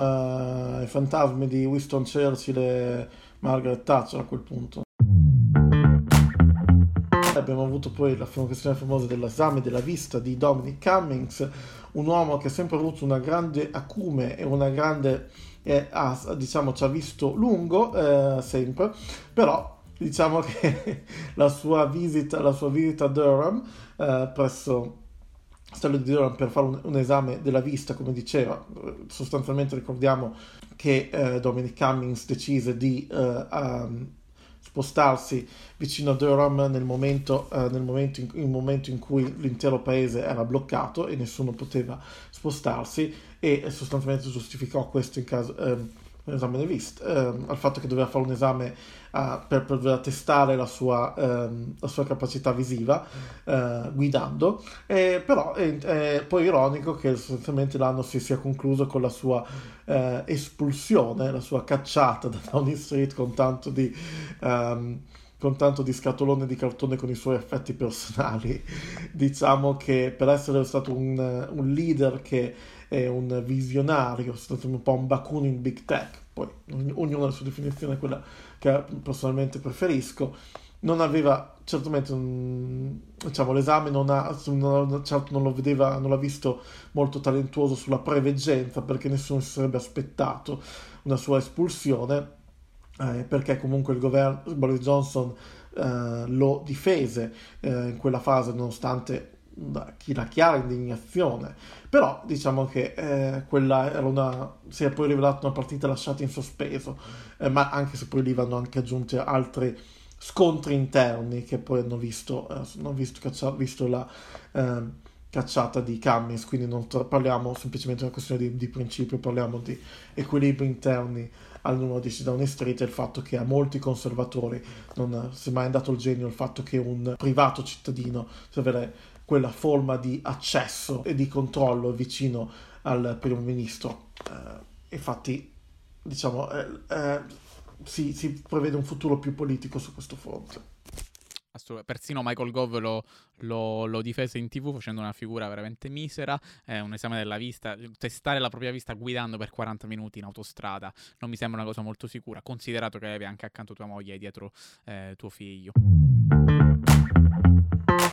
eh, i fantasmi di Winston Churchill e Margaret Thatcher a quel punto. Abbiamo avuto poi la questione famosa dell'esame della vista di Dominic Cummings, un uomo che ha sempre avuto una grande acume e una grande, eh, ha, diciamo, ci ha visto lungo, eh, sempre, però diciamo che la sua visita, la sua visita a Durham, eh, presso Stato di Durham, per fare un, un esame della vista, come diceva, sostanzialmente ricordiamo che eh, Dominic Cummings decise di eh, um, spostarsi vicino a Durham nel momento, eh, nel momento, in, in momento in cui l'intero paese era bloccato e nessuno poteva spostarsi, e sostanzialmente giustificò questo in caso, eh, esame di vista, eh, al fatto che doveva fare un esame eh, per, per dover testare la sua, eh, la sua capacità visiva eh, guidando, e però è, è poi ironico che sostanzialmente l'anno si sia concluso con la sua eh, espulsione, la sua cacciata da Downing Street con tanto di... Um, con tanto di scatolone di cartone con i suoi effetti personali. Diciamo che per essere stato un, un leader che è un visionario, è stato un po' un bakunin in big tech, poi ognuno ha la sua definizione, quella che personalmente preferisco, non aveva certamente un, diciamo, l'esame non ha, non, certo non lo vedeva, non l'ha visto molto talentuoso sulla preveggenza, perché nessuno si sarebbe aspettato una sua espulsione. Eh, perché comunque il governo Boris Johnson eh, lo difese eh, in quella fase, nonostante la, la chiara indignazione. Però diciamo che eh, quella era una, si è poi rivelata una partita lasciata in sospeso, eh, ma anche se poi lì vanno anche aggiunti altri scontri interni che poi hanno visto, eh, hanno visto, caccia, visto la eh, cacciata di Cummings. Quindi non tra- parliamo semplicemente di una questione di, di principio, parliamo di equilibri interni al numero dieci Downing Street, e il fatto che a molti conservatori non si è mai dato il genio il fatto che un privato cittadino deve avere quella forma di accesso e di controllo vicino al primo ministro. Eh, infatti, diciamo, eh, eh, si, si prevede un futuro più politico su questo fronte. Persino Michael Gove lo, lo, lo difese in tv facendo una figura veramente misera, eh, un esame della vista, testare la propria vista guidando per quaranta minuti in autostrada non mi sembra una cosa molto sicura, considerato che avevi anche accanto tua moglie e dietro eh, tuo figlio.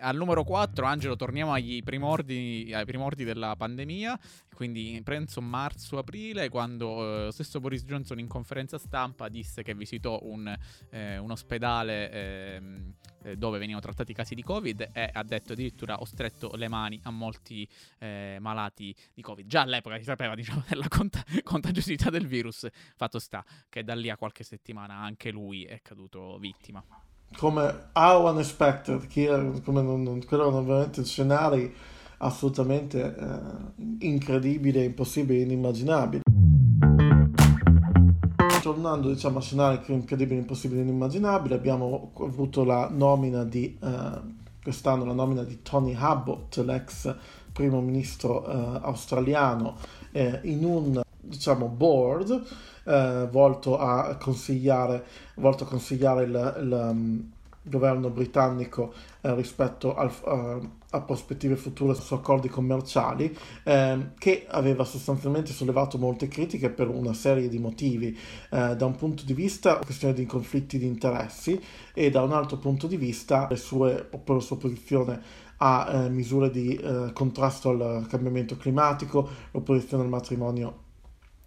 Al numero quattro, Angelo, torniamo agli primordi, ai primordi della pandemia, quindi penso marzo-aprile, quando eh, stesso Boris Johnson in conferenza stampa disse che visitò un, eh, un ospedale eh, dove venivano trattati casi di Covid, e ha detto addirittura: ho stretto le mani a molti eh, malati di Covid. Già all'epoca si sapeva, diciamo, della cont- contagiosità del virus, fatto sta che da lì a qualche settimana anche lui è caduto vittima. Come how unexpected, come non, non erano veramente scenari assolutamente eh, incredibili, impossibili, inimmaginabili. Tornando, diciamo, a scenari incredibili, impossibili, inimmaginabili, abbiamo avuto la nomina di eh, quest'anno la nomina di Tony Abbott, l'ex primo ministro eh, australiano, eh, in un, diciamo, board eh, volto a consigliare volto a consigliare il, il, governo britannico eh, rispetto al, uh, a prospettive future su accordi commerciali, eh, che aveva sostanzialmente sollevato molte critiche per una serie di motivi, eh, da un punto di vista questione di conflitti di interessi e da un altro punto di vista le sue, oppure la sua posizione a eh, misure di eh, contrasto al cambiamento climatico, l'opposizione al matrimonio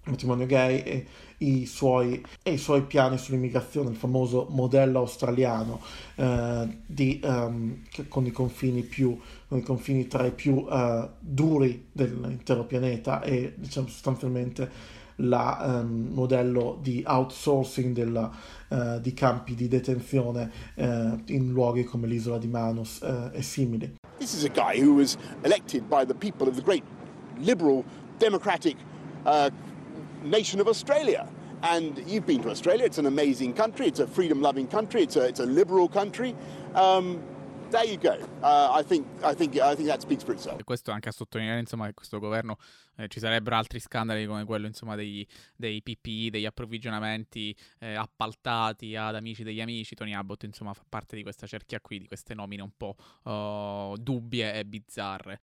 matrimonio gay e i suoi, e i suoi piani sull'immigrazione, il famoso modello australiano eh, di, um, con, i confini più, con i confini tra i più uh, duri dell'intero pianeta e diciamo sostanzialmente il um, modello di outsourcing della, uh, di campi di detenzione uh, in luoghi come l'isola di Manus uh, e simili. This is a guy who was elected by the people of the great liberal democratic uh, nation of Australia, and you've been to Australia. It's an amazing country. It's a freedom-loving country. It's a it's a liberal country. Um, there you go. Uh, I think I think I think that speaks for itself. E questo anche a sottolineare, insomma, che questo governo eh, ci sarebbero altri scandali come quello, insomma, dei dei P P I, degli approvvigionamenti eh, appaltati ad amici degli amici. Tony Abbott, insomma, fa parte di questa cerchia qui, di queste nomine un po' oh, dubbie e bizzarre.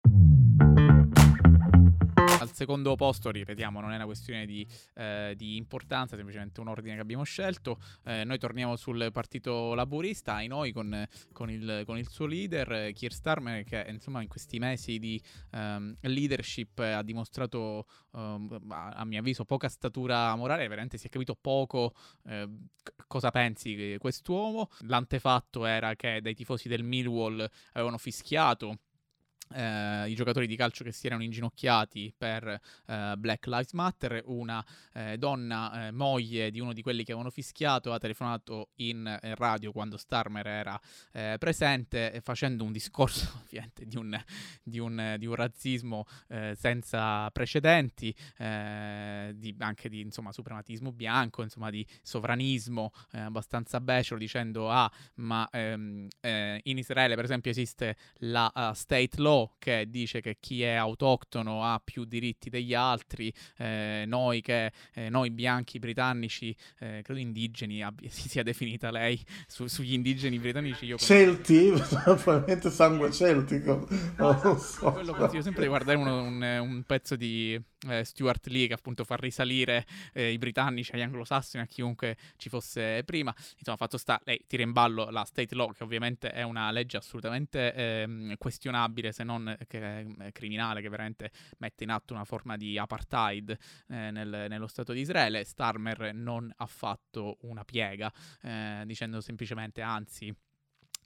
Al secondo posto, ripetiamo, non è una questione di, eh, di importanza, è semplicemente un ordine che abbiamo scelto. Eh, noi torniamo sul partito laburista, ai noi con, con, il, con il suo leader Keir Starmer, che insomma in questi mesi di um, leadership ha dimostrato um, a, a mio avviso poca statura morale. Veramente si è capito poco eh, cosa pensi di quest'uomo. L'antefatto era che dai tifosi del Millwall avevano fischiato Eh, i giocatori di calcio che si erano inginocchiati per eh, Black Lives Matter. Una eh, donna, eh, moglie di uno di quelli che avevano fischiato, ha telefonato in eh, radio quando Starmer era eh, presente, facendo un discorso ovviamente di un, di un, di un razzismo eh, senza precedenti, eh, di, anche di insomma suprematismo bianco, insomma di sovranismo eh, abbastanza becero, dicendo ah ma ehm, eh, in Israele per esempio esiste la uh, state law, che dice che chi è autoctono ha più diritti degli altri, eh, noi che eh, noi bianchi britannici, eh, credo indigeni abbia, si sia definita lei su, sugli indigeni britannici. Io Celti, probabilmente sangue celtico, no, non so. Quello consiglio sempre di guardare uno, un, un pezzo di eh, Stuart Lee, che appunto fa risalire eh, i britannici agli anglosassoni, a chiunque ci fosse prima. Insomma, fatto sta, lei tira in ballo la state law, che ovviamente è una legge assolutamente eh, questionabile, se non che, eh, criminale, che veramente mette in atto una forma di apartheid eh, nel, nello Stato di Israele. Starmer non ha fatto una piega, eh, dicendo semplicemente, anzi,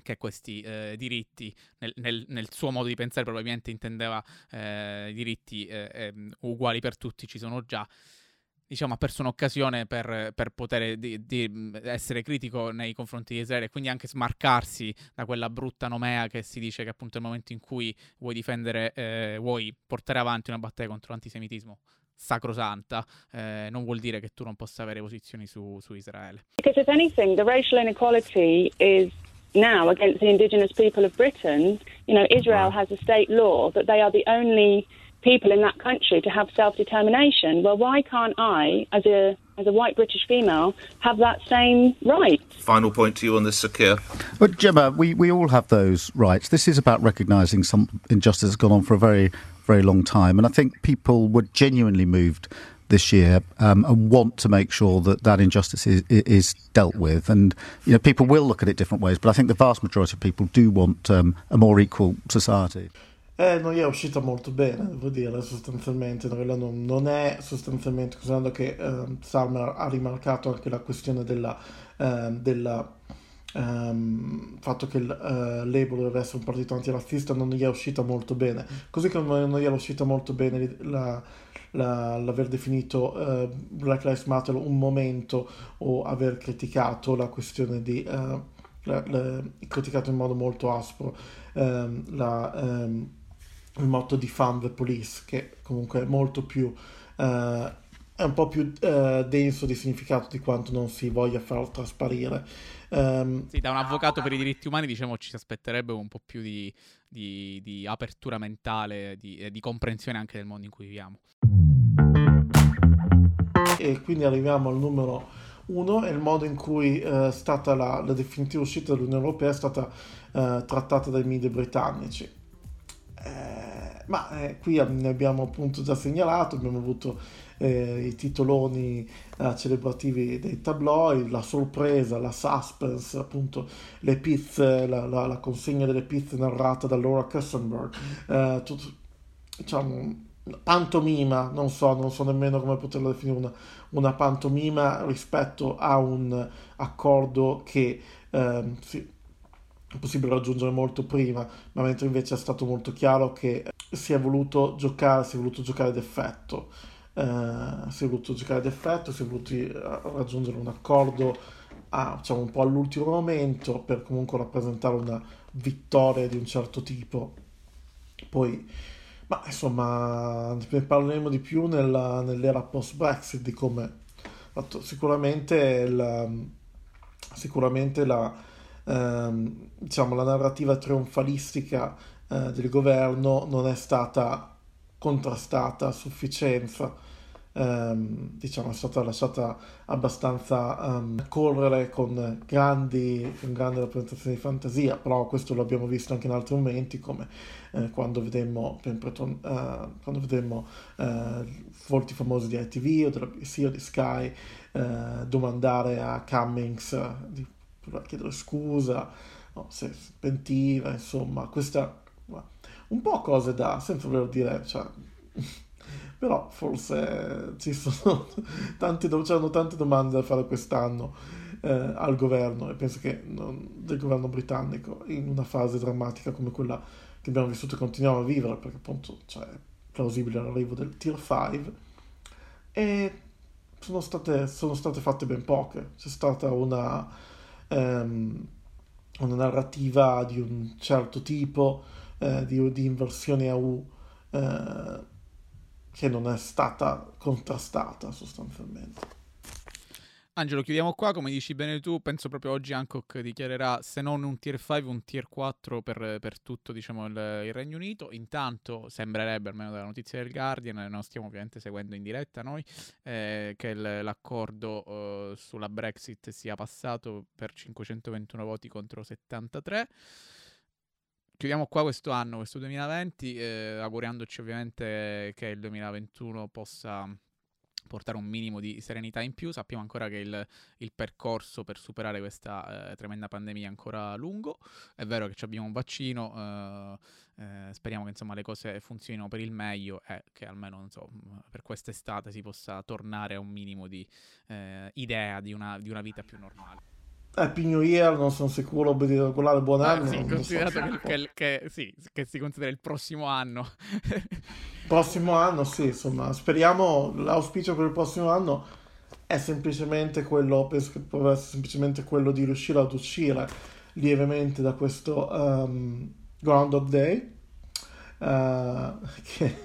che questi eh, diritti, nel, nel, nel suo modo di pensare probabilmente intendeva eh, diritti eh, eh, uguali per tutti, ci sono già. Diciamo, ha perso un'occasione per, per poter di, di essere critico nei confronti di Israele, quindi anche smarcarsi da quella brutta nomea che si dice che appunto nel momento in cui vuoi difendere, eh, vuoi portare avanti una battaglia contro l'antisemitismo sacrosanta, eh, non vuol dire che tu non possa avere posizioni su, su Israele. Because if anything, the racial inequality is now against the indigenous people of Britain. You know, Israel has a state law that they are the only people in that country to have self-determination. Well, why can't I, as a as a white British female, have that same right? Final point to you on this, Sakir. But Gemma, we, we all have those rights. This is about recognising some injustice that's gone on for a very, very long time. And I think people were genuinely moved this year um, and want to make sure that that injustice is, is dealt with. And, you know, people will look at it different ways, but I think the vast majority of people do want um, a more equal society. Eh, non gli è uscita molto bene, devo dire, sostanzialmente. Non, non è sostanzialmente, considerando che eh, Starmer ha rimarcato anche la questione del eh, ehm, fatto che il eh, Labour deve essere un partito antirazzista, non gli è uscita molto bene. Così come non gli è uscita molto bene la, la, l'aver definito eh, Black Lives Matter un momento, o aver criticato la questione di... Eh, la, la, criticato in modo molto aspro ehm, la... Ehm, il motto di Fund the Police, che comunque è molto più eh, è un po' più eh, denso di significato di quanto non si voglia far trasparire. Um, sì, da un avvocato per i diritti umani, diciamo, ci si aspetterebbe un po' più di, di, di apertura mentale, di, di comprensione anche del mondo in cui viviamo. E quindi arriviamo al numero Uno è il modo in cui eh, è stata la, la definitiva uscita dall'Unione Europea è stata eh, trattata dai media britannici. Eh, ma eh, qui ne abbiamo appunto già segnalato, abbiamo avuto eh, i titoloni eh, celebrativi dei tabloid, la sorpresa, la suspense, appunto le pizze, la, la, la consegna delle pizze narrata da Laura Kuenssberg, eh, tutto, diciamo... pantomima, non so, non so nemmeno come poterla definire, una, una pantomima rispetto a un accordo che eh, sì, è possibile raggiungere molto prima, ma mentre invece è stato molto chiaro che si è voluto giocare, si è voluto giocare d'effetto, eh, si è voluto giocare d'effetto, si è voluto raggiungere un accordo a, diciamo, un po' all'ultimo momento per comunque rappresentare una vittoria di un certo tipo. Poi ma insomma ne parleremo di più nella, nell'era post Brexit, di come sicuramente la, sicuramente la, ehm, diciamo, la narrativa trionfalistica eh, del governo non è stata contrastata a sufficienza, ehm, diciamo è stata lasciata abbastanza ehm, correre con grandi con grande rappresentazione di fantasia, però questo lo abbiamo visto anche in altri momenti, come Eh, quando vedemmo, sempre, uh, quando vedemmo uh, volti famosi di I T V o della B B C o di Sky uh, domandare a Cummings uh, di chiedere scusa, no, se pentiva, insomma, questa uh, un po' cose da, senza voler dire, cioè, però forse ci sono tante, c'erano tante domande da fare quest'anno eh, al governo, e penso che non, del governo britannico, in una fase drammatica come quella che abbiamo vissuto e continuiamo a vivere, perché appunto cioè, è plausibile l'arrivo del Tier cinque, e sono state, sono state fatte ben poche. C'è stata una, ehm, una narrativa di un certo tipo, eh, di, di inversione a U, eh, che non è stata contrastata sostanzialmente. Angelo, chiudiamo qua, come dici bene tu, penso proprio oggi Hancock dichiarerà se non un Tier cinque, un Tier quattro per, per tutto diciamo il, il Regno Unito. Intanto sembrerebbe, almeno dalla notizia del Guardian, non stiamo ovviamente seguendo in diretta noi, eh, che il, l'accordo eh, sulla Brexit sia passato per cinquecentoventuno voti contro settantatré. Chiudiamo qua questo anno, questo duemilaventi, eh, augurandoci ovviamente che il duemilaventuno possa portare un minimo di serenità in più. Sappiamo ancora che il, il percorso per superare questa eh, tremenda pandemia è ancora lungo. È vero che abbiamo un vaccino, eh, eh, speriamo che insomma le cose funzionino per il meglio e eh, che almeno non so, per quest'estate si possa tornare a un minimo di eh, idea di una, di una vita più normale. Happy New Year, non sono sicuro di regolare buon anno. Ah, sì, considerato so. che, che, che, sì, che si considera il prossimo anno. Prossimo anno, sì, insomma, speriamo. L'auspicio per il prossimo anno è semplicemente quello, penso che può essere semplicemente quello di riuscire ad uscire lievemente da questo um, Groundhog Day, uh, che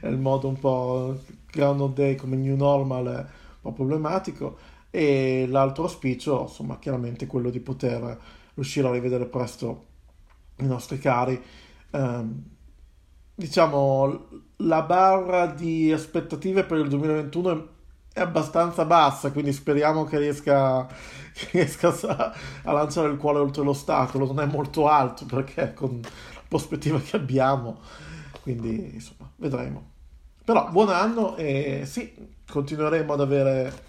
è il modo un po' Groundhog Day come New Normal è un po' problematico. E l'altro auspicio, insomma, chiaramente quello di poter riuscire a rivedere presto i nostri cari. Eh, diciamo, la barra di aspettative per il duemilaventuno è abbastanza bassa, quindi speriamo che riesca, che riesca a, a lanciare il cuore oltre l'ostacolo. Non è molto alto, perché con la prospettiva che abbiamo, quindi insomma, vedremo. Però buon anno e sì, continueremo ad avere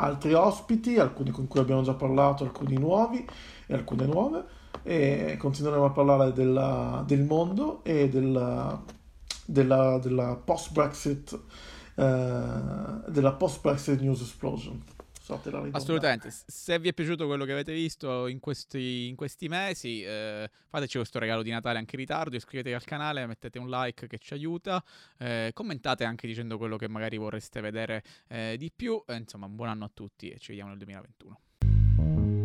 altri ospiti, alcuni con cui abbiamo già parlato, alcuni nuovi e alcune nuove, e continueremo a parlare della, del mondo e della, della, della post-Brexit eh, della post-Brexit News Explosion. Assolutamente, se vi è piaciuto quello che avete visto in questi, in questi mesi, eh, fateci questo regalo di Natale anche in ritardo, iscrivetevi al canale, mettete un like che ci aiuta, eh, commentate anche dicendo quello che magari vorreste vedere eh, di più, eh, insomma un buon anno a tutti e ci vediamo nel duemilaventuno.